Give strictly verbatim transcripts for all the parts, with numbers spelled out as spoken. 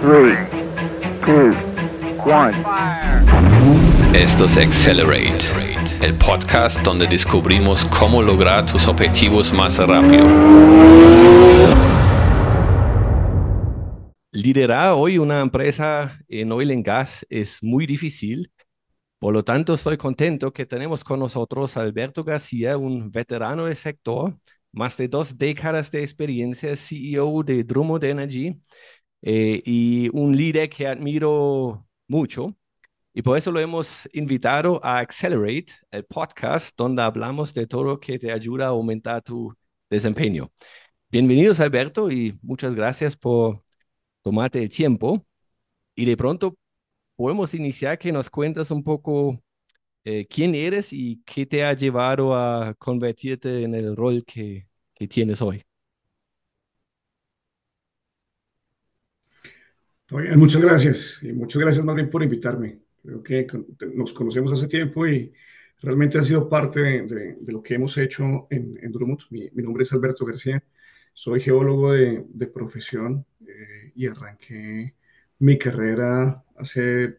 tres, dos, uno. Esto es Accelerate, el podcast donde descubrimos cómo lograr tus objetivos más rápido. Liderar hoy una empresa en oil and gas es muy difícil. Por lo tanto, estoy contento que tenemos con nosotros a Alberto García, un veterano del sector, más de dos décadas de experiencia, C E O de Drummond Energy eh, y un líder que admiro mucho. Y por eso lo hemos invitado a Accelerate, el podcast donde hablamos de todo lo que te ayuda a aumentar tu desempeño. Bienvenidos, Alberto, y muchas gracias por tomarte el tiempo. Y de pronto, podemos iniciar que nos cuentas un poco eh, quién eres y qué te ha llevado a convertirte en el rol que, que tienes hoy. Fabián, muchas gracias. Y muchas gracias más bien por invitarme. Creo que nos conocemos hace tiempo y realmente ha sido parte de, de, de lo que hemos hecho en, en Drummond. Mi, mi nombre es Alberto García. Soy geólogo de, de profesión eh, y arranqué mi carrera hace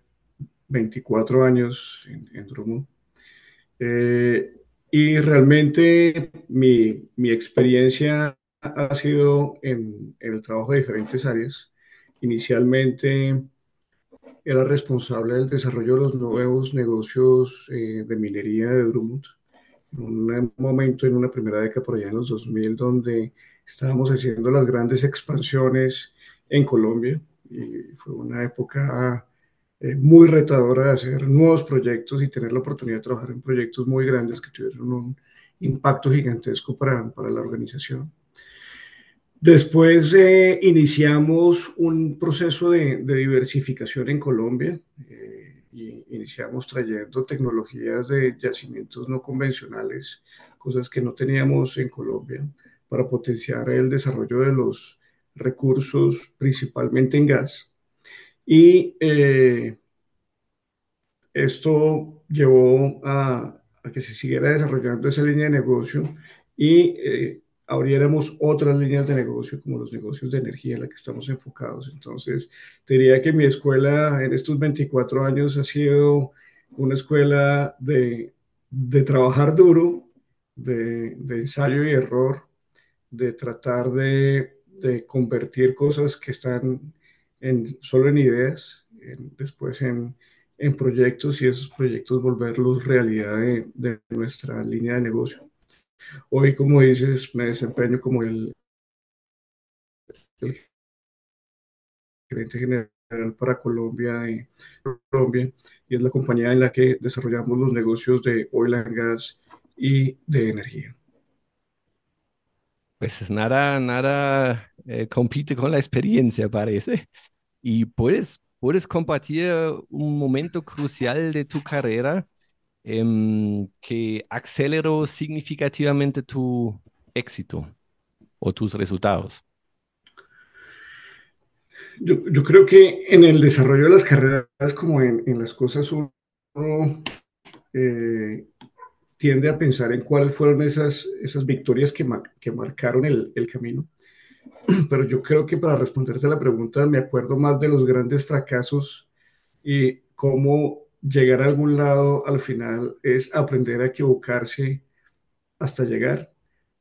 veinticuatro años en, en Drummond. Eh, y realmente mi, mi experiencia ha sido en, en el trabajo de diferentes áreas. Inicialmente era responsable del desarrollo de los nuevos negocios eh, de minería de Drummond. En un momento, en una primera década por allá en los dos mil, donde estábamos haciendo las grandes expansiones en Colombia. Y fue una época eh, muy retadora de hacer nuevos proyectos y tener la oportunidad de trabajar en proyectos muy grandes que tuvieron un impacto gigantesco para, para la organización. Después eh, iniciamos un proceso de, de diversificación en Colombia eh, y iniciamos trayendo tecnologías de yacimientos no convencionales, cosas que no teníamos en Colombia, para potenciar el desarrollo de los recursos, principalmente en gas, y eh, esto llevó a, a que se siguiera desarrollando esa línea de negocio y eh, abriéramos otras líneas de negocio, como los negocios de energía en la que estamos enfocados. Entonces, diría que mi escuela en estos veinticuatro años ha sido una escuela de, de trabajar duro, de, de ensayo y error, de tratar de de convertir cosas que están en, solo en ideas, en, después en, en proyectos, y esos proyectos volverlos realidad de, de nuestra línea de negocio. Hoy, como dices, me desempeño como el, el gerente general para Colombia, de Colombia, y es la compañía en la que desarrollamos los negocios de oil and gas y de energía. Pues nada, nada eh, compite con la experiencia, parece. Y puedes, puedes compartir un momento crucial de tu carrera eh, que aceleró significativamente tu éxito o tus resultados. Yo, yo creo que en el desarrollo de las carreras, como en, en las cosas, uno eh, tiende a pensar en cuáles fueron esas, esas victorias que, ma que marcaron el, el camino. Pero yo creo que para responderte a la pregunta, me acuerdo más de los grandes fracasos, y cómo llegar a algún lado al final es aprender a equivocarse hasta llegar.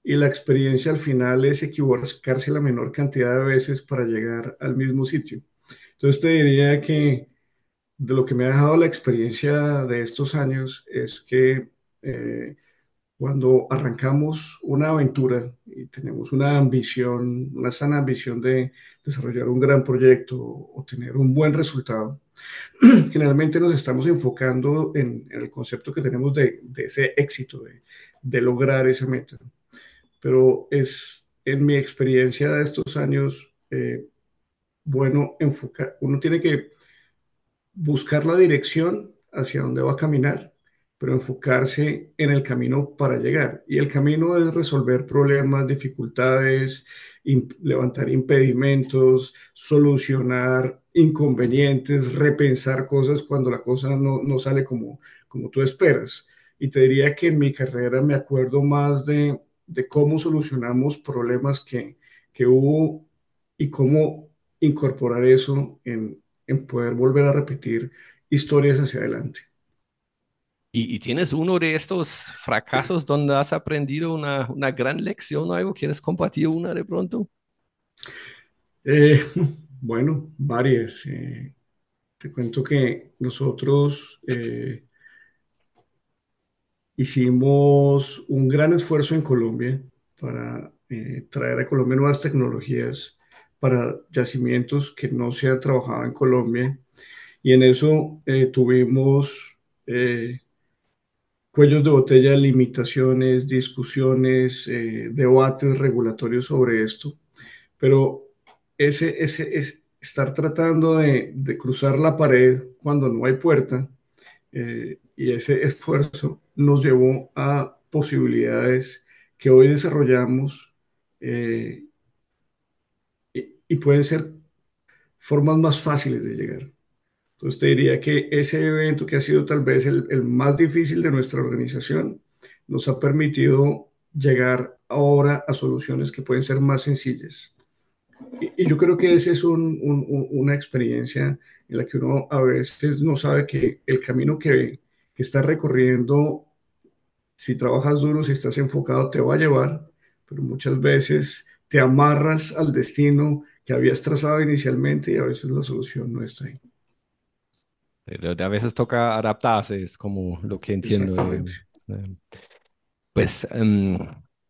Y la experiencia al final es equivocarse la menor cantidad de veces para llegar al mismo sitio. Entonces te diría que de lo que me ha dejado la experiencia de estos años es que Eh, cuando arrancamos una aventura y tenemos una ambición, una sana ambición de desarrollar un gran proyecto o tener un buen resultado, generalmente nos estamos enfocando en, en el concepto que tenemos de, de ese éxito, de, de lograr esa meta. Pero es, en mi experiencia de estos años, eh, bueno, enfocar, uno tiene que buscar la dirección hacia donde va a caminar, pero enfocarse en el camino para llegar. Y el camino es resolver problemas, dificultades, imp- levantar impedimentos, solucionar inconvenientes, repensar cosas cuando la cosa no, no sale como, como tú esperas. Y te diría que en mi carrera me acuerdo más de, de cómo solucionamos problemas que, que hubo y cómo incorporar eso en, en poder volver a repetir historias hacia adelante. ¿Y, y tienes uno de estos fracasos donde has aprendido una, una gran lección o algo? ¿Quieres compartir una de pronto? Eh, bueno, varias. Eh, te cuento que nosotros eh, hicimos un gran esfuerzo en Colombia para eh, traer a Colombia nuevas tecnologías para yacimientos que no se han trabajado en Colombia. Y en eso eh, tuvimos eh, cuellos de botella, limitaciones, discusiones, eh, debates regulatorios sobre esto. Pero ese, ese, es estar tratando de, de cruzar la pared cuando no hay puerta eh, y ese esfuerzo nos llevó a posibilidades que hoy desarrollamos eh, y, y pueden ser formas más fáciles de llegar. Entonces te diría que ese evento que ha sido tal vez el, el más difícil de nuestra organización nos ha permitido llegar ahora a soluciones que pueden ser más sencillas. Y, y yo creo que esa es un, un, un, una experiencia en la que uno a veces no sabe que el camino que, que estás recorriendo, si trabajas duro, si estás enfocado, te va a llevar, pero muchas veces te amarras al destino que habías trazado inicialmente y a veces la solución no está ahí. A veces toca adaptarse, es como lo que entiendo. Pues, um,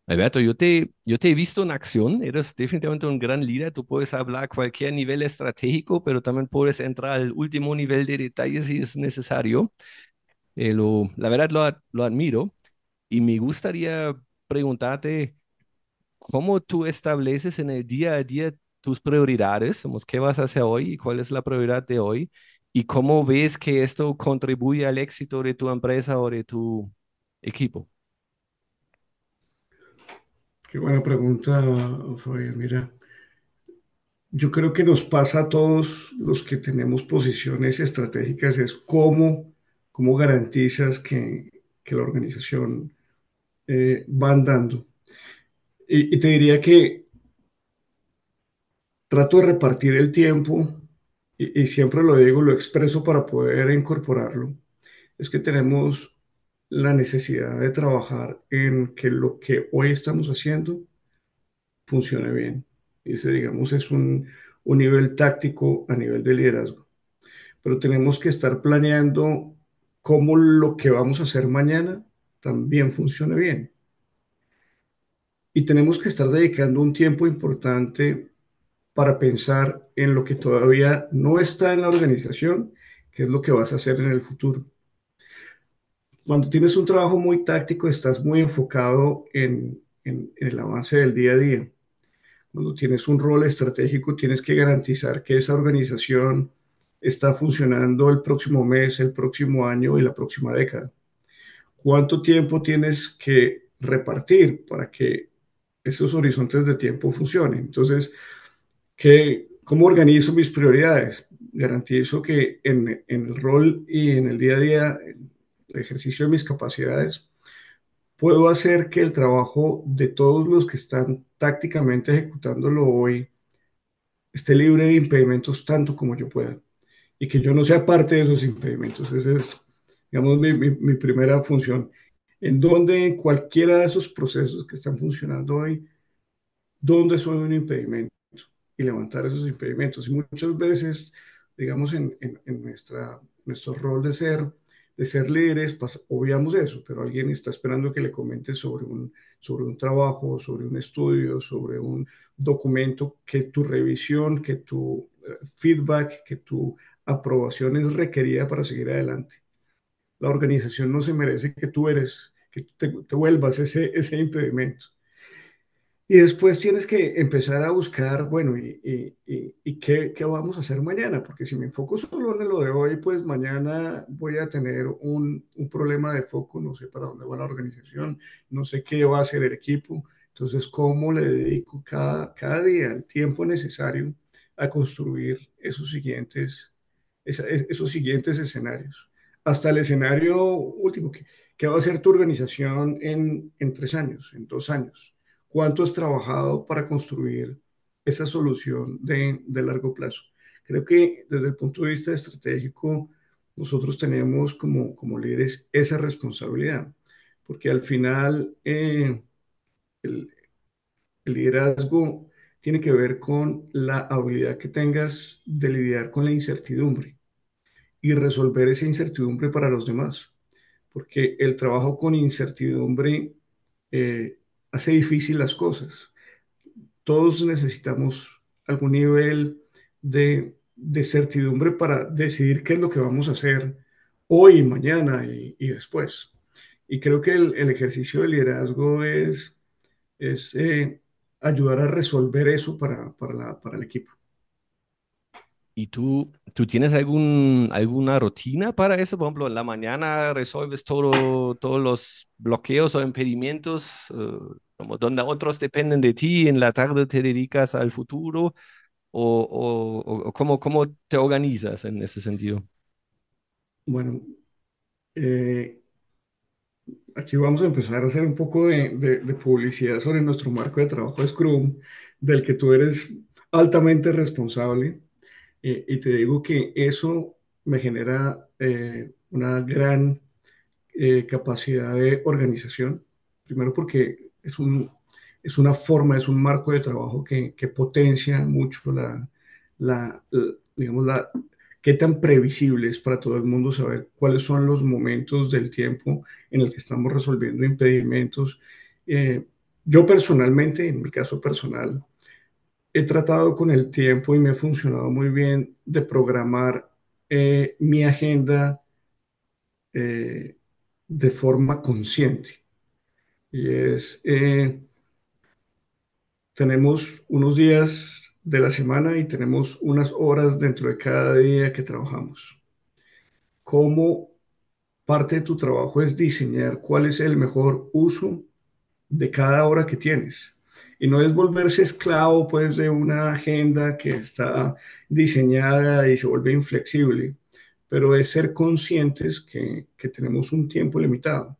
Alberto, yo te, yo te he visto en acción, eres definitivamente un gran líder, tú puedes hablar cualquier nivel estratégico, pero también puedes entrar al último nivel de detalles si es necesario. Eh, lo, la verdad lo, lo admiro y me gustaría preguntarte cómo tú estableces en el día a día tus prioridades, qué vas a hacer hoy y cuál es la prioridad de hoy. ¿Y cómo ves que esto contribuye al éxito de tu empresa o de tu equipo? Qué buena pregunta, Fabián. Mira, yo creo que nos pasa a todos los que tenemos posiciones estratégicas, es cómo, cómo garantizas que, que la organización eh, va andando. Y, y te diría que trato de repartir el tiempo. Y, y siempre lo digo, lo expreso para poder incorporarlo, es que tenemos la necesidad de trabajar en que lo que hoy estamos haciendo funcione bien. Y ese, digamos, es un, un nivel táctico a nivel de liderazgo. Pero tenemos que estar planeando cómo lo que vamos a hacer mañana también funcione bien. Y tenemos que estar dedicando un tiempo importante para pensar en lo que todavía no está en la organización, que es lo que vas a hacer en el futuro. Cuando tienes un trabajo muy táctico, estás muy enfocado en, en, en el avance del día a día. Cuando tienes un rol estratégico, tienes que garantizar que esa organización está funcionando el próximo mes, el próximo año y la próxima década. ¿Cuánto tiempo tienes que repartir para que esos horizontes de tiempo funcionen? Entonces, Que, ¿cómo organizo mis prioridades? Garantizo que en, en el rol y en el día a día, en el ejercicio de mis capacidades, puedo hacer que el trabajo de todos los que están tácticamente ejecutándolo hoy esté libre de impedimentos tanto como yo pueda y que yo no sea parte de esos impedimentos. Esa es, digamos, mi, mi, mi primera función. En donde en cualquiera de esos procesos que están funcionando hoy, ¿dónde soy un impedimento? Y levantar esos impedimentos. Y muchas veces, digamos, en, en, en nuestra, nuestro rol de ser, de ser líderes, pues, obviamos eso, pero alguien está esperando que le comente sobre un, sobre un trabajo, sobre un estudio, sobre un documento, que tu revisión, que tu feedback, que tu aprobación es requerida para seguir adelante. La organización no se merece que tú eres, que te, te vuelvas ese, ese impedimento. Y después tienes que empezar a buscar, bueno, ¿y, y, y, y qué, qué vamos a hacer mañana? Porque si me enfoco solo en lo de hoy, pues mañana voy a tener un, un problema de foco, no sé para dónde va la organización, no sé qué va a hacer el equipo. Entonces, ¿cómo le dedico cada, cada día el tiempo necesario a construir esos siguientes, esa, esos siguientes escenarios? Hasta el escenario último, ¿qué, qué va a hacer tu organización en, en tres años, en dos años? ¿Cuánto has trabajado para construir esa solución de, de largo plazo. Creo que desde el punto de vista estratégico, nosotros tenemos como, como líderes esa responsabilidad, porque al final eh, el, el liderazgo tiene que ver con la habilidad que tengas de lidiar con la incertidumbre y resolver esa incertidumbre para los demás, porque el trabajo con incertidumbre eh, hace difícil las cosas. Todos necesitamos algún nivel de, de certidumbre para decidir qué es lo que vamos a hacer hoy, mañana y, y después. Y creo que el, el ejercicio de liderazgo es, es eh, ayudar a resolver eso para, para, la, para el equipo. ¿Y tú, tú tienes algún, alguna rutina para eso? Por ejemplo, en la mañana resuelves todo, todos los bloqueos o impedimentos, uh, como donde otros dependen de ti, en la tarde te dedicas al futuro, o, o, o ¿cómo, cómo te organizas en ese sentido? Bueno, eh, aquí vamos a empezar a hacer un poco de, de, de publicidad sobre nuestro marco de trabajo Scrum, del que tú eres altamente responsable. Eh, y te digo que eso me genera eh, una gran eh, capacidad de organización. Primero porque es, un, es una forma, es un marco de trabajo que, que potencia mucho la, la, la, digamos, la, qué tan previsible es para todo el mundo saber cuáles son los momentos del tiempo en el que estamos resolviendo impedimentos. Eh, yo personalmente, en mi caso personal, he tratado con el tiempo y me ha funcionado muy bien de programar eh, mi agenda eh, de forma consciente. Y es, eh, tenemos unos días de la semana y tenemos unas horas dentro de cada día que trabajamos. Como parte de tu trabajo es diseñar cuál es el mejor uso de cada hora que tienes. Y no es volverse esclavo, pues, de una agenda que está diseñada y se vuelve inflexible, pero es ser conscientes que, que tenemos un tiempo limitado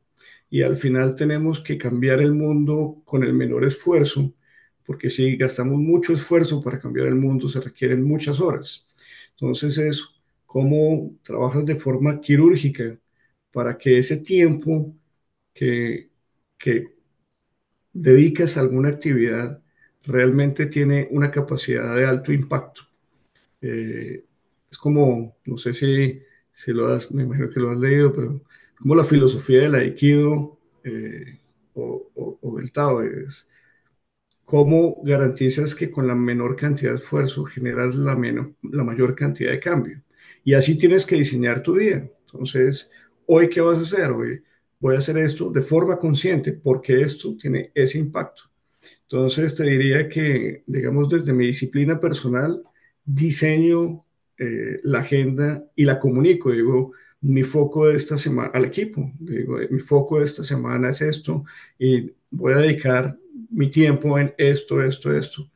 y al final tenemos que cambiar el mundo con el menor esfuerzo, porque si gastamos mucho esfuerzo para cambiar el mundo se requieren muchas horas. Entonces es cómo trabajas de forma quirúrgica para que ese tiempo que... que dedicas a alguna actividad, realmente tiene una capacidad de alto impacto. Eh, es como, no sé si, si lo has, me imagino que lo has leído, pero como la filosofía del Aikido eh, o, o, o del Tao es cómo garantizas que con la menor cantidad de esfuerzo generas la, menor, la mayor cantidad de cambio. Y así tienes que diseñar tu día. Entonces, ¿hoy qué vas a hacer? Hoy voy a hacer esto de forma consciente porque esto tiene ese impacto. Entonces te diría que, digamos, desde mi disciplina personal, diseño eh, la agenda y la comunico. Digo, mi foco de esta semana al equipo, digo, mi foco de esta semana es esto y voy a dedicar mi tiempo en esto, esto, esto,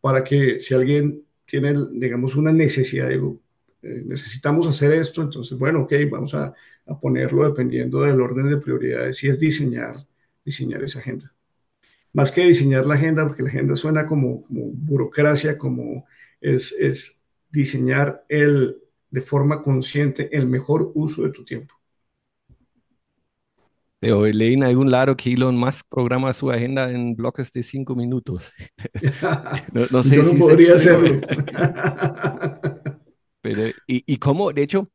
para que si alguien tiene, digamos, una necesidad, digo, eh, necesitamos hacer esto, entonces, bueno, ok, vamos a... a ponerlo dependiendo del orden de prioridades, y es diseñar, diseñar esa agenda. Más que diseñar la agenda, porque la agenda suena como, como burocracia, como es, es diseñar el, de forma consciente el mejor uso de tu tiempo. Pero leí en algún lado que Elon Musk programa su agenda en bloques de cinco minutos. no, no sé Yo no si podría hacerlo. Pero, y, y cómo, de hecho,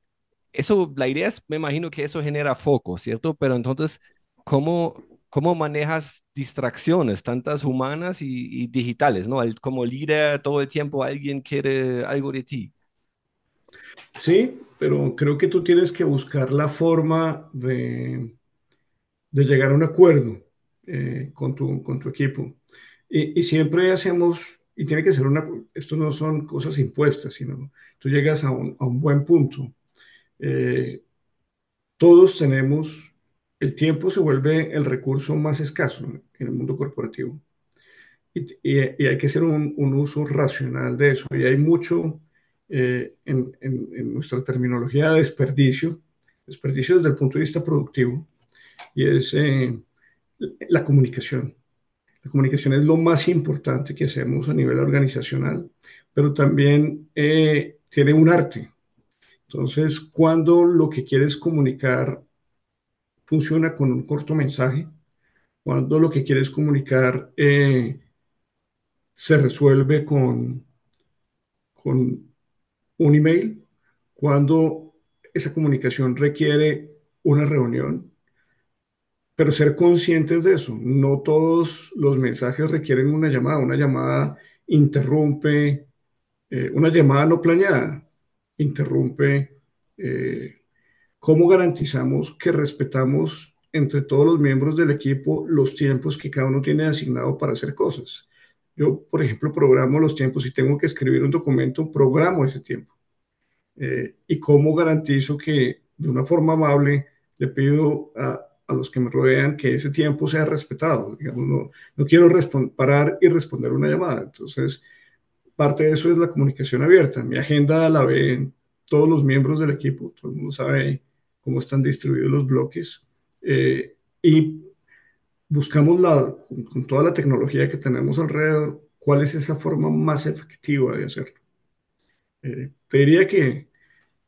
eso, la idea es, me imagino que eso genera foco, ¿cierto? Pero entonces, ¿cómo, cómo manejas distracciones, tantas humanas y, y digitales, ¿no? El, como líder, todo el tiempo alguien quiere algo de ti. Sí, pero creo que tú tienes que buscar la forma de, de llegar a un acuerdo eh, con, tu, con tu equipo. Y, y siempre hacemos, y tiene que ser una, esto no son cosas impuestas, sino tú llegas a un, a un buen punto. Eh, todos tenemos, el tiempo se vuelve el recurso más escaso en el mundo corporativo y, y, y hay que hacer un, un uso racional de eso, y hay mucho eh, en, en, en nuestra terminología de desperdicio desperdicio desde el punto de vista productivo, y es eh, la comunicación. La comunicación es lo más importante que hacemos a nivel organizacional, pero también eh, tiene un arte. Entonces, cuando lo que quieres comunicar funciona con un corto mensaje, cuando lo que quieres comunicar eh, se resuelve con, con un email, cuando esa comunicación requiere una reunión, pero ser conscientes de eso. No todos los mensajes requieren una llamada. Una llamada interrumpe, eh, una llamada no planeada interrumpe. Eh, ¿Cómo garantizamos que respetamos entre todos los miembros del equipo los tiempos que cada uno tiene asignado para hacer cosas? Yo, por ejemplo, programo los tiempos. Si tengo que escribir un documento, programo ese tiempo. Eh, ¿Y cómo garantizo que de una forma amable le pido a, a los que me rodean que ese tiempo sea respetado? Digamos, no, no quiero parar y responder una llamada. Entonces, parte de eso es la comunicación abierta. Mi agenda la ven todos los miembros del equipo. Todo el mundo sabe cómo están distribuidos los bloques. Eh, y buscamos la, con toda la tecnología que tenemos alrededor, cuál es esa forma más efectiva de hacerlo. Eh, te diría que,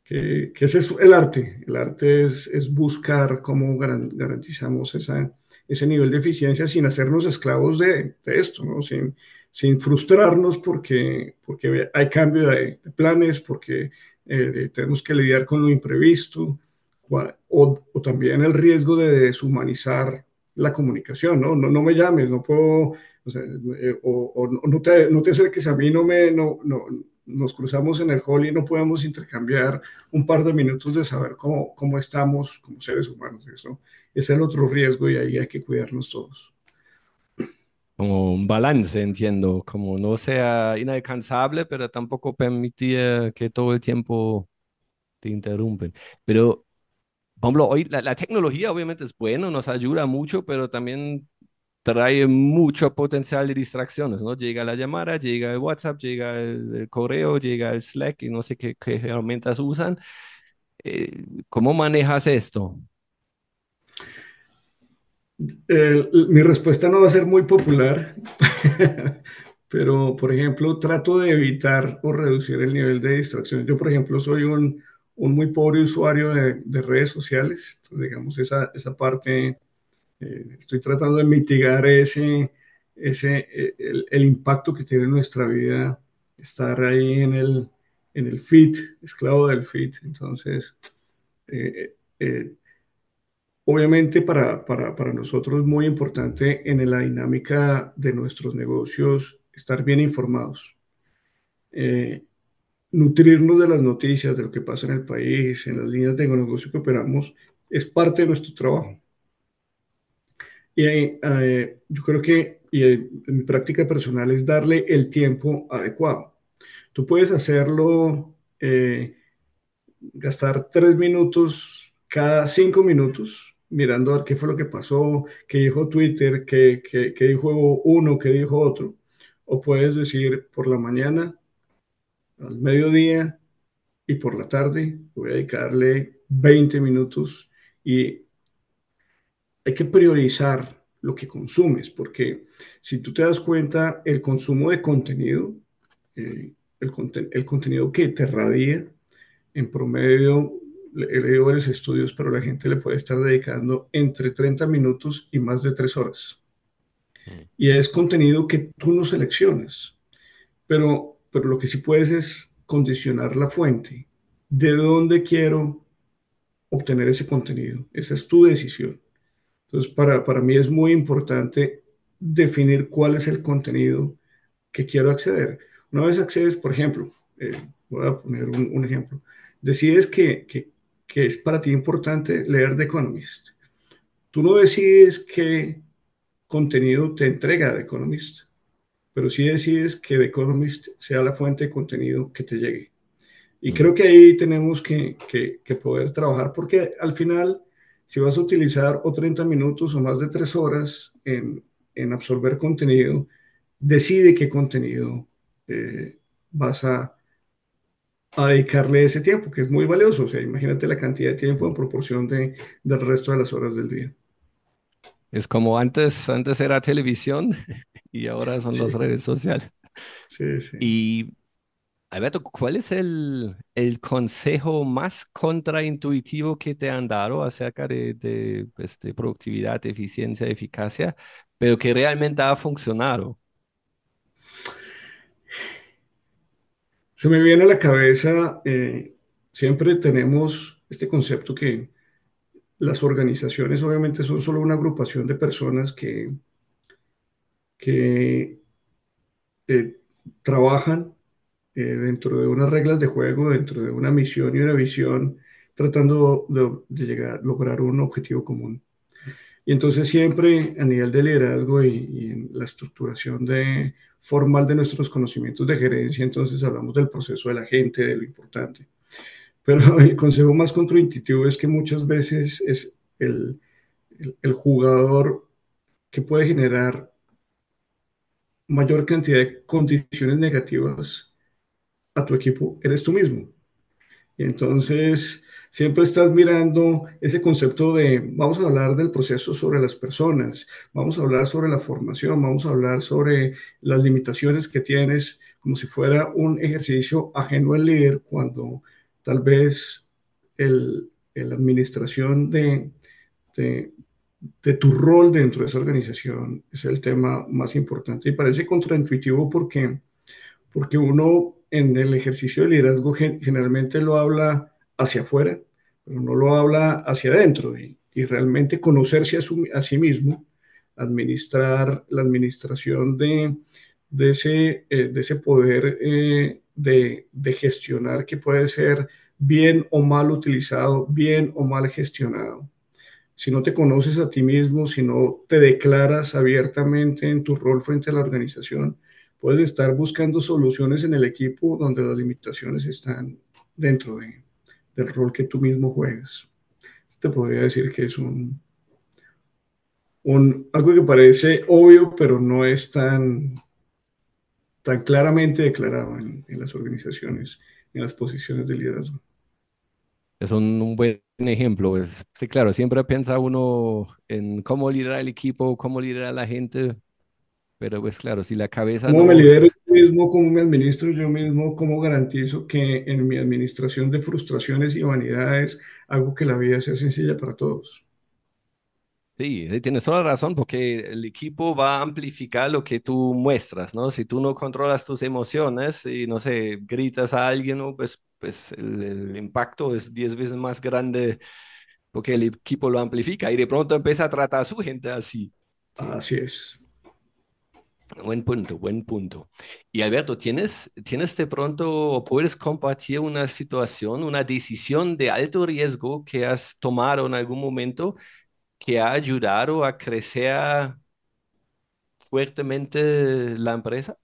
que, que ese es el arte. El arte es, es buscar cómo garantizamos esa, ese nivel de eficiencia sin hacernos esclavos de, de esto, ¿no? Sin, sin frustrarnos porque, porque hay cambio de, de planes, porque eh, tenemos que lidiar con lo imprevisto, o, o también el riesgo de deshumanizar la comunicación, ¿no? No, no me llames, no puedo, o, sea, eh, o, o no, te, no te acerques a mí, no me... No, no, nos cruzamos en el hall y no podemos intercambiar un par de minutos de saber cómo, cómo estamos como seres humanos. Eso es el otro riesgo y ahí hay que cuidarnos todos. Como un balance, entiendo, como no sea inalcanzable, pero tampoco permitir que todo el tiempo te interrumpen. Pero, por ejemplo, hoy la, la tecnología obviamente es buena, nos ayuda mucho, pero también trae mucho potencial de distracciones, ¿no? Llega la llamada, llega el WhatsApp, llega el, el correo, llega el Slack y no sé qué, qué herramientas usan. Eh, ¿Cómo manejas esto? Eh, mi respuesta no va a ser muy popular, pero, por ejemplo, trato de evitar o reducir el nivel de distracción. Yo, por ejemplo, soy un, un muy pobre usuario de, de redes sociales. Entonces, digamos, esa, esa parte... Eh, estoy tratando de mitigar ese, ese, eh, el, el impacto que tiene en nuestra vida estar ahí en el, en el feed, esclavo del feed. Entonces, eh, eh, obviamente para, para, para nosotros es muy importante en la dinámica de nuestros negocios estar bien informados, eh, nutrirnos de las noticias, de lo que pasa en el país, en las líneas de negocio que operamos, es parte de nuestro trabajo. Y eh, yo creo que y, eh, mi práctica personal es darle el tiempo adecuado. Tú puedes hacerlo, eh, gastar tres minutos cada cinco minutos mirando a ver qué fue lo que pasó, qué dijo Twitter, qué, qué, qué dijo uno, qué dijo otro. O puedes decir por la mañana, al mediodía y por la tarde voy a dedicarle veinte minutos y hay que priorizar lo que consumes, porque si tú te das cuenta, el consumo de contenido, eh, el, conten el contenido que te radia, en promedio, he leído varios estudios, pero la gente le puede estar dedicando entre treinta minutos y más de tres horas. Y es contenido que tú no seleccionas, pero, pero lo que sí puedes es condicionar la fuente. ¿De dónde quiero obtener ese contenido? Esa es tu decisión. Entonces, para, para mí es muy importante definir cuál es el contenido que quiero acceder. Una vez accedes, por ejemplo, eh, voy a poner un, un ejemplo, decides que, que, que es para ti importante leer The Economist. Tú no decides qué contenido te entrega The Economist, pero sí decides que The Economist sea la fuente de contenido que te llegue. Y creo que ahí tenemos que, que, que poder trabajar, porque al final... Si vas a utilizar o treinta minutos o más de tres horas en, en absorber contenido, decide qué contenido eh, vas a, a dedicarle ese tiempo, que es muy valioso. O sea, imagínate la cantidad de tiempo en proporción de, del resto de las horas del día. Es como antes, antes era televisión y ahora son las Sí, redes sociales. sí, sí. Y Alberto, ¿cuál es el, el consejo más contraintuitivo que te han dado acerca de, de, pues, de productividad, eficiencia, eficacia, pero que realmente ha funcionado? Se me viene a la cabeza, eh, siempre tenemos este concepto que las organizaciones obviamente son solo una agrupación de personas que, que eh, trabajan eh, dentro de unas reglas de juego, dentro de una misión y una visión, tratando de, de llegar, lograr un objetivo común. Y entonces siempre a nivel de liderazgo y, y en la estructuración de, formal de nuestros conocimientos de gerencia, entonces hablamos del proceso de la gente, de lo importante. Pero el consejo más contraintuitivo es que muchas veces es el, el- el jugador que puede generar mayor cantidad de condiciones negativas a tu equipo, eres tú mismo. Y entonces siempre estás mirando ese concepto de vamos a hablar del proceso sobre las personas, vamos a hablar sobre la formación, vamos a hablar sobre las limitaciones que tienes, como si fuera un ejercicio ajeno al líder, cuando tal vez el, la administración de, de- de tu rol dentro de esa organización es el tema más importante. Y parece contraintuitivo porque porque uno en el ejercicio de liderazgo gen- generalmente lo habla hacia afuera, pero no lo habla hacia adentro. Y, y realmente conocerse a, su- a sí mismo, administrar la administración de, de ese, eh, de ese poder eh, de, de gestionar que puede ser bien o mal utilizado, bien o mal gestionado. Si no te conoces a ti mismo, si no te declaras abiertamente en tu rol frente a la organización, puedes estar buscando soluciones en el equipo donde las limitaciones están dentro de- del rol que tú mismo juegas. Te podría decir que es un, un- algo que parece obvio, pero no es tan, tan claramente declarado en, en las organizaciones, en las posiciones de liderazgo. Es un, un buen ejemplo. Es, sí, claro, siempre piensa uno en cómo liderar el equipo, cómo liderar a la gente, pero pues claro, si la cabeza ¿Cómo me no... lidero yo mismo? ¿Cómo me administro yo mismo? ¿Cómo garantizo que en mi administración de frustraciones y vanidades hago que la vida sea sencilla para todos? Sí, eh, tienes toda la razón, porque el equipo va a amplificar lo que tú muestras, ¿no? Si tú no controlas tus emociones y, no sé, gritas a alguien, ¿no? pues, pues el, el impacto es diez veces más grande porque el equipo lo amplifica y de pronto empieza a tratar a su gente así. Así es. Buen punto, buen punto. Y Alberto, ¿tienes, tienes de pronto o puedes compartir una situación, una decisión de alto riesgo que has tomado en algún momento que ha ayudado a crecer fuertemente la empresa?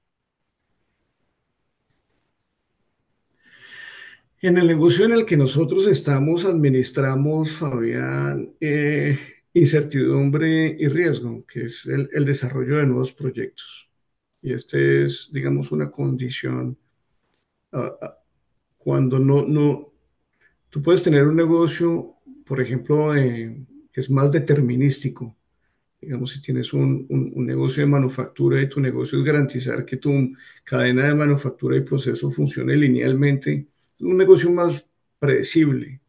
En el negocio en el que nosotros estamos, administramos, Fabián, eh, incertidumbre y riesgo, que es el, el desarrollo de nuevos proyectos. Y este es, digamos, una condición ah, ah, cuando no, no, tú puedes tener un negocio, por ejemplo, eh, que es más determinístico. Digamos, si tienes un, un- un negocio de manufactura y tu negocio es garantizar que tu cadena de manufactura y proceso funcione linealmente, es un negocio más predecible.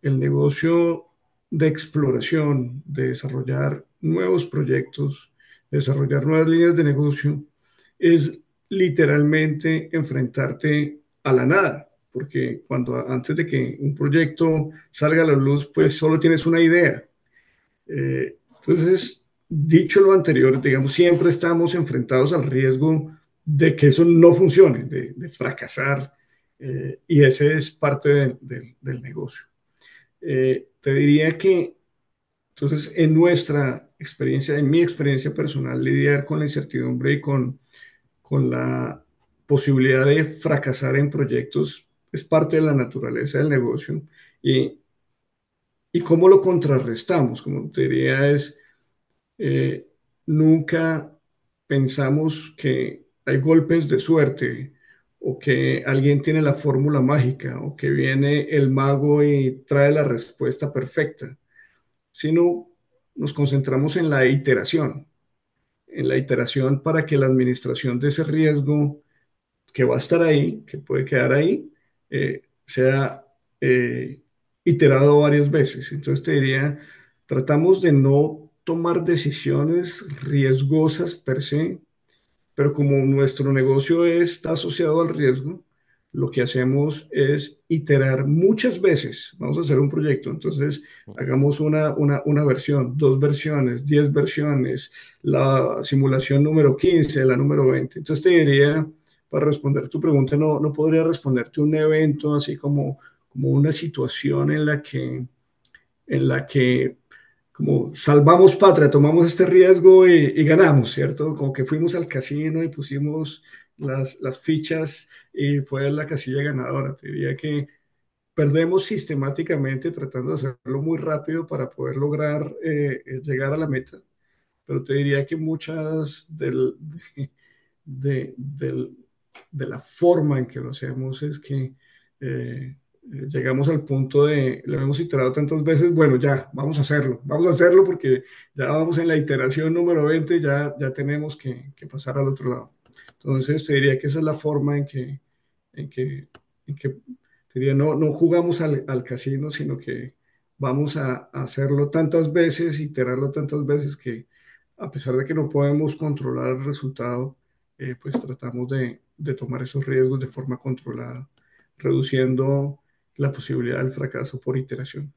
El negocio de exploración, de desarrollar nuevos proyectos, de desarrollar nuevas líneas de negocio, es literalmente enfrentarte a la nada, porque cuando antes de que un proyecto salga a la luz, pues solo tienes una idea. Eh, entonces, dicho lo anterior, digamos, siempre estamos enfrentados al riesgo de que eso no funcione, de, de fracasar, eh, y ese es parte del del- del negocio. Eh, te diría que, entonces, en nuestra experiencia, en mi experiencia personal, lidiar con la incertidumbre y con, con la posibilidad de fracasar en proyectos es parte de la naturaleza del negocio. Y, y cómo lo contrarrestamos, como te diría, es eh, nunca pensamos que hay golpes de suerte o que alguien tiene la fórmula mágica o que viene el mago y trae la respuesta perfecta, sino nos concentramos en la iteración, en la iteración para que la administración de ese riesgo que va a estar ahí, que puede quedar ahí, eh, sea eh, iterado varias veces. Entonces te diría, tratamos de no tomar decisiones riesgosas per se, pero como nuestro negocio está asociado al riesgo, lo que hacemos es iterar muchas veces. Vamos a hacer un proyecto, entonces hagamos una, una, una versión, dos versiones, diez versiones, la simulación número quince, la número veinte. Entonces te diría, para responder tu pregunta, no, no podría responderte un evento así como, como una situación en la que, en la que como salvamos patria, tomamos este riesgo y, y ganamos, ¿cierto? Como que fuimos al casino y pusimos Las, las fichas y fue la casilla ganadora. Te diría que perdemos sistemáticamente tratando de hacerlo muy rápido para poder lograr eh, llegar a la meta, pero te diría que muchas del, de, de, del, de la forma en que lo hacemos es que eh, llegamos al punto de, lo hemos iterado tantas veces, bueno, ya, vamos a hacerlo, vamos a hacerlo porque ya vamos en la iteración número veinte, ya, ya tenemos que, que pasar al otro lado. Entonces, te diría que esa es la forma en que, en que, en que te diría, no, no jugamos al, al casino, sino que vamos a, a hacerlo tantas veces, iterarlo tantas veces que, a pesar de que no podemos controlar el resultado, eh, pues tratamos de, de tomar esos riesgos de forma controlada, reduciendo la posibilidad del fracaso por iteración.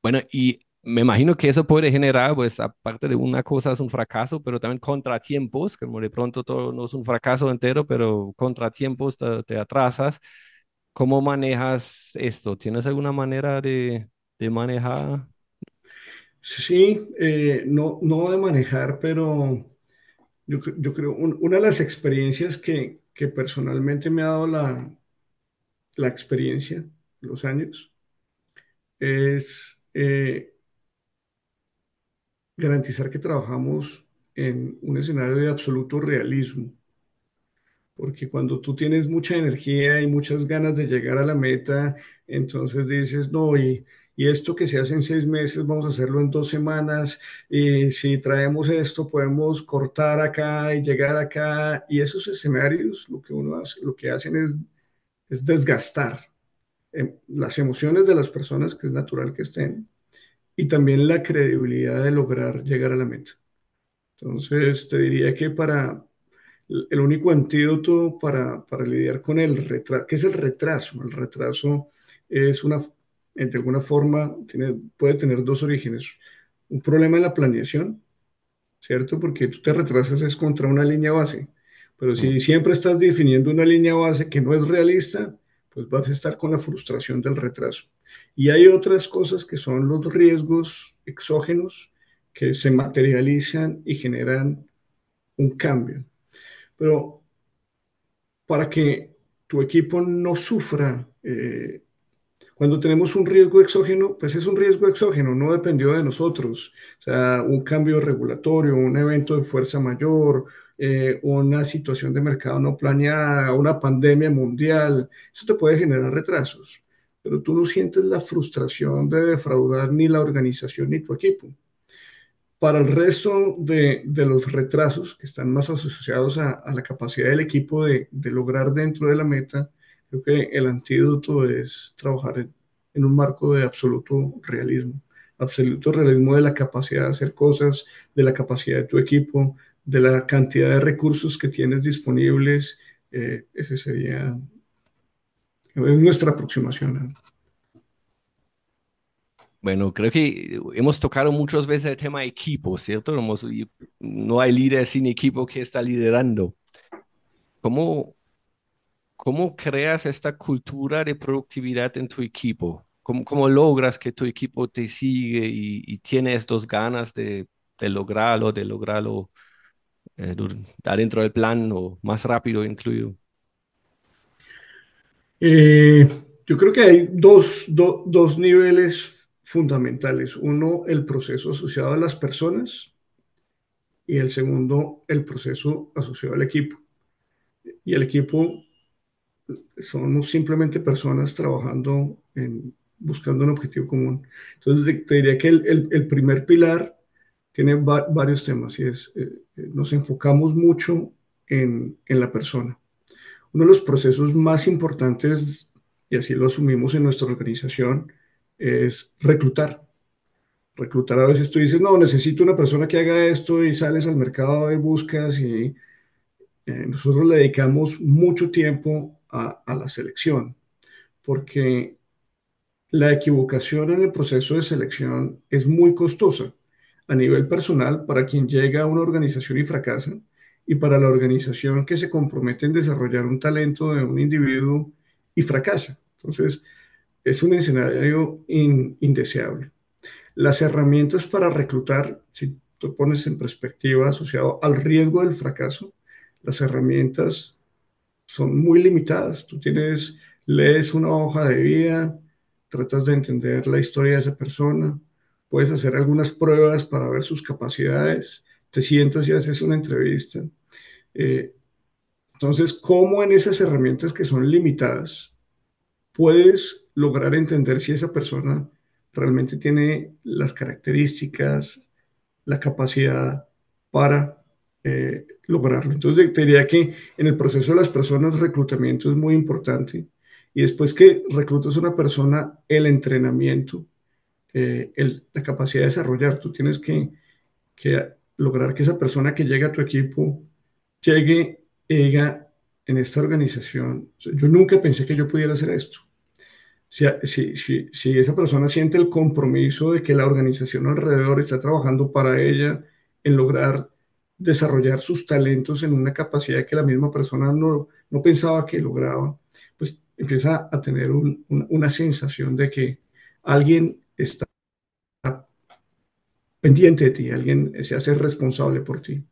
Bueno, y me imagino que eso puede generar, pues, aparte de una cosa es un fracaso, pero también contratiempos, como de pronto todo no es un fracaso entero, pero contratiempos, te, te atrasas. ¿Cómo manejas esto? ¿Tienes alguna manera de, de manejar? Sí, eh, no, no de manejar, pero yo, yo creo un, una de las experiencias que, que personalmente me ha dado la, la experiencia, los años, es Eh, garantizar que trabajamos en un escenario de absoluto realismo, porque cuando tú tienes mucha energía y muchas ganas de llegar a la meta, entonces dices, no, y, y esto que se hace en seis meses, vamos a hacerlo en dos semanas, y si traemos esto, podemos cortar acá y llegar acá, y esos escenarios, lo que uno hace, lo que hacen es, es desgastar eh, las emociones de las personas, que es natural que estén, y también la credibilidad de lograr llegar a la meta. Entonces, te diría que para el único antídoto para, para lidiar con el retraso, ¿qué es el retraso? El retraso es una, de alguna forma, tiene, puede tener dos orígenes. Un problema en la planeación, ¿cierto? Porque tú te retrasas es contra una línea base, pero si siempre estás definiendo una línea base que no es realista, pues vas a estar con la frustración del retraso. Y hay otras cosas que son los riesgos exógenos que se materializan y generan un cambio. Pero para que tu equipo no sufra, eh, cuando tenemos un riesgo exógeno, pues es un riesgo exógeno, no dependió de nosotros. O sea, un cambio regulatorio, un evento de fuerza mayor, Eh, una situación de mercado no planeada, una pandemia mundial, eso te puede generar retrasos, pero tú no sientes la frustración de defraudar ni la organización ni tu equipo. Para el resto de, de los retrasos que están más asociados a, a la capacidad del equipo de, de lograr dentro de la meta, creo que el antídoto es trabajar en, en un marco de absoluto realismo, absoluto realismo de la capacidad de hacer cosas, de la capacidad de tu equipo, de la cantidad de recursos que tienes disponibles. eh, ese sería nuestra aproximación. Bueno, creo que hemos tocado muchas veces el tema equipo, ¿cierto? No hay líder sin equipo que está liderando. ¿Cómo, cómo creas esta cultura de productividad en tu equipo? ¿Cómo, cómo logras que tu equipo te sigue y, y tiene estas ganas de, de lograrlo, de lograrlo adentro del plan o más rápido incluido? Eh, yo creo que hay dos, do, dos niveles fundamentales. Uno, el proceso asociado a las personas y el segundo, el proceso asociado al equipo. Y el equipo somos simplemente personas trabajando en, buscando un objetivo común. Entonces te diría que el, el, el primer pilar tiene va varios temas y es, eh, nos enfocamos mucho en, en la persona. Uno de los procesos más importantes, y así lo asumimos en nuestra organización, es reclutar. Reclutar a veces tú dices, no, necesito una persona que haga esto y sales al mercado y buscas y eh, nosotros le dedicamos mucho tiempo a, a la selección porque la equivocación en el proceso de selección es muy costosa a nivel personal para quien llega a una organización y fracasa y para la organización que se compromete en desarrollar un talento de un individuo y fracasa. Entonces, es un escenario in, indeseable. Las herramientas para reclutar, si tú pones en perspectiva asociado al riesgo del fracaso, las herramientas son muy limitadas. Tú tienes, lees una hoja de vida, tratas de entender la historia de esa persona, puedes hacer algunas pruebas para ver sus capacidades, te sientas y haces una entrevista. Eh, entonces, ¿cómo en esas herramientas que son limitadas puedes lograr entender si esa persona realmente tiene las características, la capacidad para eh, lograrlo? Entonces, te diría que en el proceso de las personas, reclutamiento es muy importante. Y después que reclutas a una persona, el entrenamiento, eh, el, la capacidad de desarrollar. Tú tienes que, que lograr que esa persona que llega a tu equipo llegue, llega en esta organización. Yo nunca pensé que yo pudiera hacer esto. Si, si, si, si esa persona siente el compromiso de que la organización alrededor está trabajando para ella en lograr desarrollar sus talentos en una capacidad que la misma persona no, no pensaba que lograba, pues empieza a tener un, un, una sensación de que alguien está pendiente de ti, alguien se hace responsable por ti.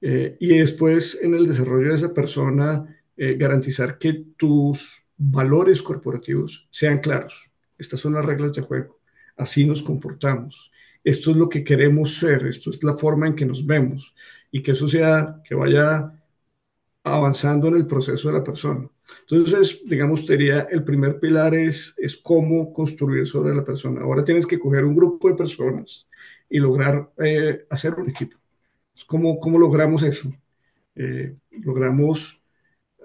Eh, y después, en el desarrollo de esa persona, eh, garantizar que tus valores corporativos sean claros. Estas son las reglas de juego. Así nos comportamos. Esto es lo que queremos ser. Esto es la forma en que nos vemos. Y que eso sea, que vaya avanzando en el proceso de la persona. Entonces, digamos, diría, el primer pilar es, es cómo construir sobre la persona. Ahora tienes que coger un grupo de personas y lograr eh, hacer un equipo. ¿Cómo, cómo logramos eso? Eh, logramos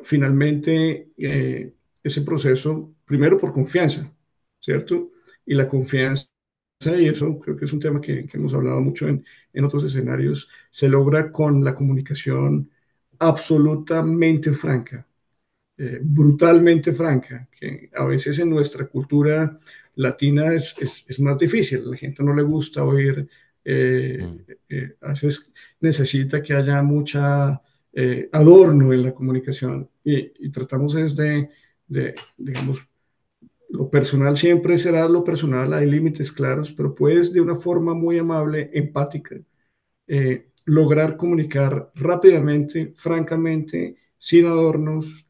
finalmente eh, ese proceso, primero por confianza, ¿cierto? Y la confianza, y eso creo que es un tema que, que hemos hablado mucho en, en otros escenarios, se logra con la comunicación absolutamente franca, eh, brutalmente franca, que a veces en nuestra cultura latina es, es, es más difícil, a la gente no le gusta oír, eh, mm. eh, a veces necesita que haya mucha eh, adorno en la comunicación y, y tratamos es de, de, digamos, lo personal siempre será lo personal, hay límites claros, pero puedes de una forma muy amable, empática, eh, lograr comunicar rápidamente, francamente, sin adornos,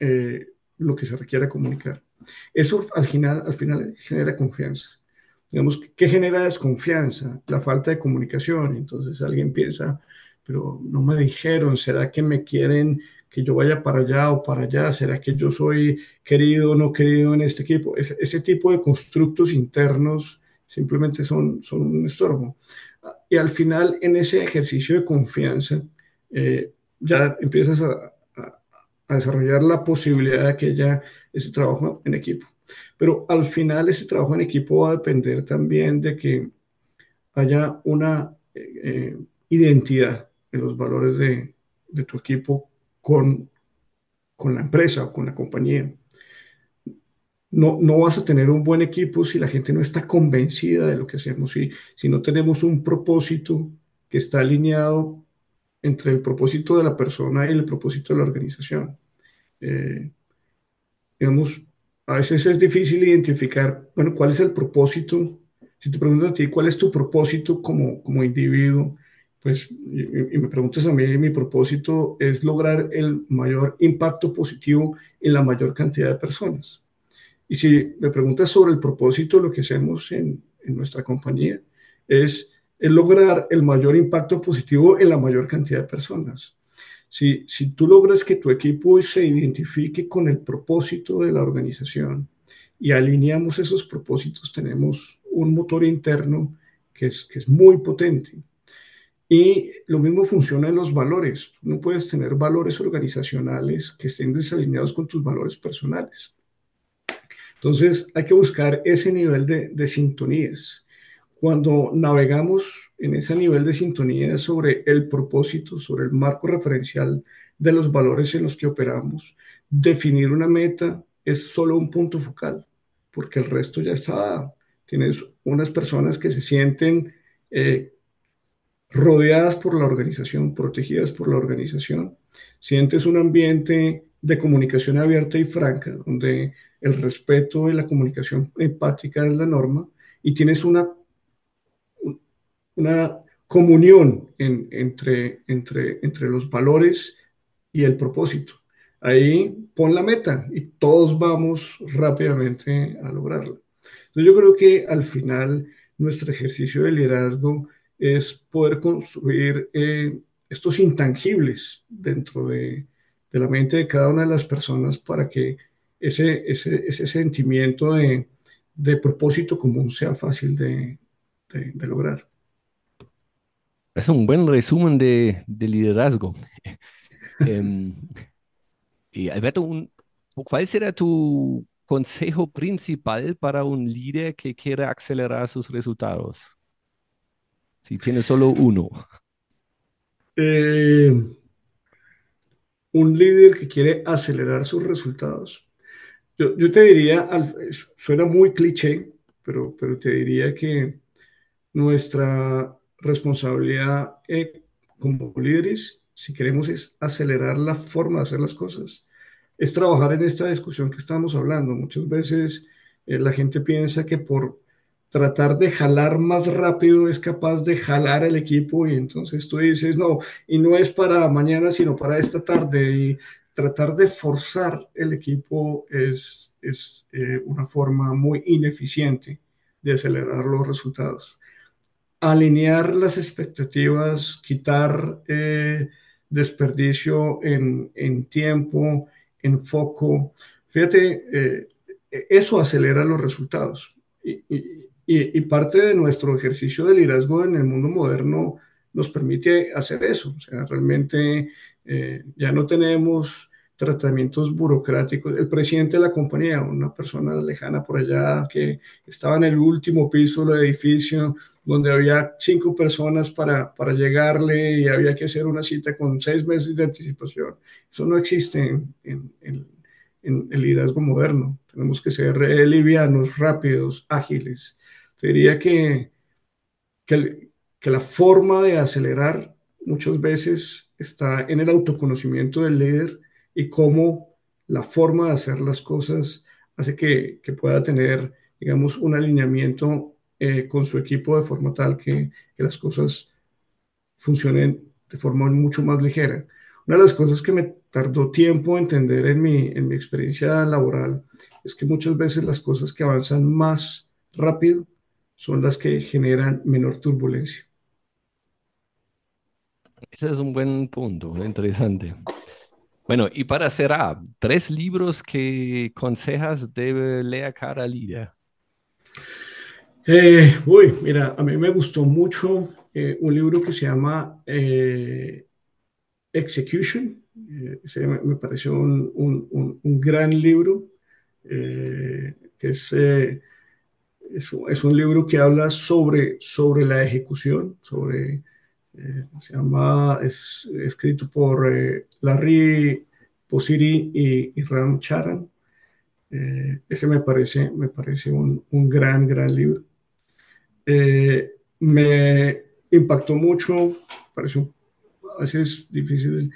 eh, lo que se requiera comunicar. Eso al final, al final genera confianza. Digamos, ¿qué genera desconfianza? La falta de comunicación. Entonces alguien piensa, pero no me dijeron, ¿será que me quieren que yo vaya para allá o para allá? ¿Será que yo soy querido o no querido en este equipo? Ese, ese tipo de constructos internos simplemente son, son un estorbo. Y al final, en ese ejercicio de confianza, eh, ya empiezas a, a, a desarrollar la posibilidad de que haya ese trabajo en equipo. Pero al final, ese trabajo en equipo va a depender también de que haya una eh, identidad en los valores de, de tu equipo con, con la empresa o con la compañía. No, no vas a tener un buen equipo si la gente no está convencida de lo que hacemos, si, si no tenemos un propósito que está alineado entre el propósito de la persona y el propósito de la organización. Eh, digamos, a veces es difícil identificar, bueno, ¿cuál es el propósito? Si te preguntan a ti, ¿cuál es tu propósito como, como individuo? Pues, y, y me preguntas a mí, mi propósito es lograr el mayor impacto positivo en la mayor cantidad de personas. Y si me preguntas sobre el propósito, lo que hacemos en, en nuestra compañía es, es lograr el mayor impacto positivo en la mayor cantidad de personas. Si, si tú logras que tu equipo se identifique con el propósito de la organización y alineamos esos propósitos, tenemos un motor interno que es, que es muy potente. Y lo mismo funciona en los valores. Tú no puedes tener valores organizacionales que estén desalineados con tus valores personales. Entonces, hay que buscar ese nivel de, de sintonías. Cuando navegamos en ese nivel de sintonía sobre el propósito, sobre el marco referencial de los valores en los que operamos, definir una meta es solo un punto focal, porque el resto ya está dado. Tienes unas personas que se sienten eh, rodeadas por la organización, protegidas por la organización. Sientes un ambiente de comunicación abierta y franca, donde el respeto y la comunicación empática es la norma, y tienes una, una comunión en, entre, entre, entre los valores y el propósito. Ahí pon la meta y todos vamos rápidamente a lograrla. Entonces yo creo que al final nuestro ejercicio de liderazgo es poder construir eh, estos intangibles dentro de, de la mente de cada una de las personas para que ese, ese, ese sentimiento de, de propósito común sea fácil de, de, de lograr. Es un buen resumen de, de liderazgo. um, y Alberto, un, ¿cuál será tu consejo principal para un líder que quiera acelerar sus resultados? Si tiene solo uno. Eh, un líder que quiere acelerar sus resultados. Yo, yo te diría, al, suena muy cliché, pero, pero te diría que nuestra responsabilidad eh, como líderes, si queremos es acelerar la forma de hacer las cosas, es trabajar en esta discusión que estábamos hablando. Muchas veces eh, la gente piensa que por tratar de jalar más rápido es capaz de jalar al equipo, y entonces tú dices no, y no es para mañana sino para esta tarde, y tratar de forzar el equipo es, es eh, una forma muy ineficiente de acelerar los resultados. Alinear las expectativas, quitar eh, desperdicio en, en tiempo, en foco. Fíjate, eh, eso acelera los resultados. y, y Y, y parte de nuestro ejercicio de liderazgo en el mundo moderno nos permite hacer eso. O sea, realmente eh, ya no tenemos tratamientos burocráticos. El presidente de la compañía, una persona lejana por allá que estaba en el último piso del edificio, donde había cinco personas para, para llegarle y había que hacer una cita con seis meses de anticipación. Eso no existe en, en, en, en el liderazgo moderno. Tenemos que ser eh, livianos, rápidos, ágiles. Te diría que, que, que la forma de acelerar muchas veces está en el autoconocimiento del líder y cómo la forma de hacer las cosas hace que, que pueda tener, digamos, un alineamiento eh, con su equipo de forma tal que, que las cosas funcionen de forma mucho más ligera. Una de las cosas que me tardó tiempo entender en mi, en mi experiencia laboral es que muchas veces las cosas que avanzan más rápido son las que generan menor turbulencia. Ese es un buen punto, interesante. Bueno, y para cerrar, tres libros que aconsejas debe leer cada líder. Eh, uy, mira, a mí me gustó mucho eh, un libro que se llama eh, Execution. Eh, se, me pareció un, un, un, un gran libro, eh, que es... Eh, Es un libro que habla sobre, sobre la ejecución, sobre, eh, se llama, es escrito por eh, Larry Posiri y, y Ram Charan. Eh, ese me parece, me parece un, un gran, gran libro. Eh, me impactó mucho, pareció a veces difícil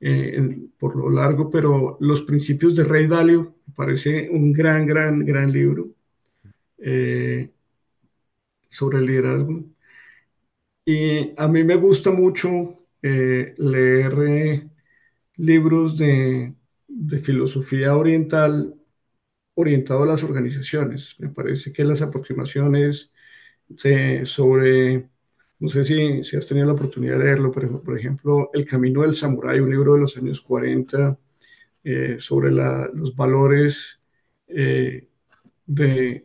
eh, en, por lo largo, pero Los Principios de Ray Dalio, me parece un gran, gran, gran libro. Eh, sobre el liderazgo. Y a mí me gusta mucho eh, leer eh, libros de, de filosofía oriental orientado a las organizaciones. Me parece que las aproximaciones de, sobre, no sé si, si has tenido la oportunidad de leerlo, pero por ejemplo El Camino del Samurái, un libro de los años cuarenta eh, sobre la, los valores eh, de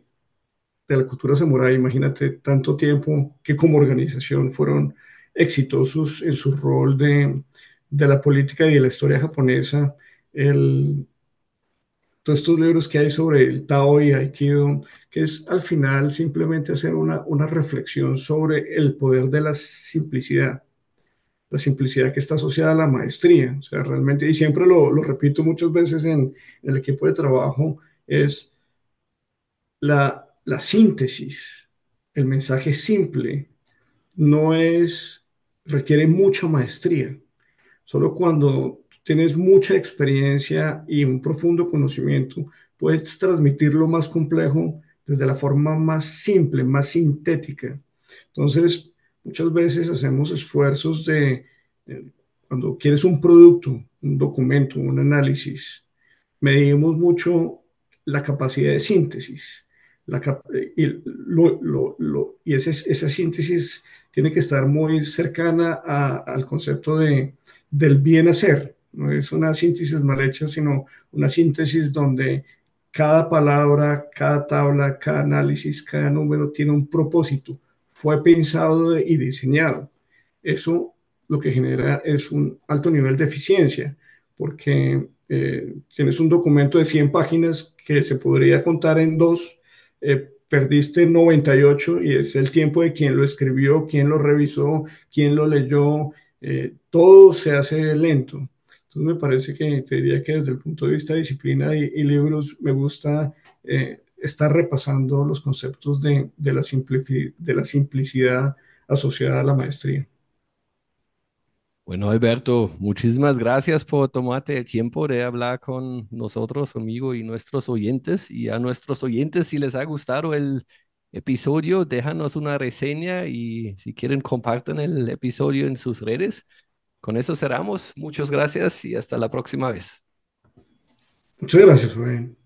de la cultura samurái. Imagínate tanto tiempo que como organización fueron exitosos en su rol de, de la política y de la historia japonesa. El, todos estos libros que hay sobre el Tao y Aikido, que es al final simplemente hacer una, una reflexión sobre el poder de la simplicidad, la simplicidad que está asociada a la maestría. O sea, realmente, y siempre lo, lo repito muchas veces en, en el equipo de trabajo, es la, la síntesis, el mensaje simple, no es, requiere mucha maestría. Solo cuando tienes mucha experiencia y un profundo conocimiento, puedes transmitir lo más complejo desde la forma más simple, más sintética. Entonces, muchas veces hacemos esfuerzos de, de cuando quieres un producto, un documento, un análisis, medimos mucho la capacidad de síntesis. La cap y, lo, lo, lo, y ese, esa síntesis tiene que estar muy cercana a, al concepto de, del bien hacer. No es una síntesis mal hecha, sino una síntesis donde cada palabra, cada tabla, cada análisis, cada número tiene un propósito. Fue pensado y diseñado. Eso lo que genera es un alto nivel de eficiencia, porque eh, tienes un documento de cien páginas que se podría contar en dos, eh, perdiste noventa y ocho y es el tiempo de quien lo escribió, quien lo revisó, quien lo leyó, eh, todo se hace lento. Entonces me parece que te diría que desde el punto de vista de disciplina y, y libros me gusta eh, está repasando los conceptos de, de, la de la simplicidad asociada a la maestría. Bueno, Alberto, muchísimas gracias por tomarte el tiempo de hablar con nosotros, conmigo y nuestros oyentes. Y a nuestros oyentes, si les ha gustado el episodio, déjanos una reseña y si quieren compartan el episodio en sus redes. Con eso cerramos. Muchas gracias y hasta la próxima vez. Muchas gracias, Fabián.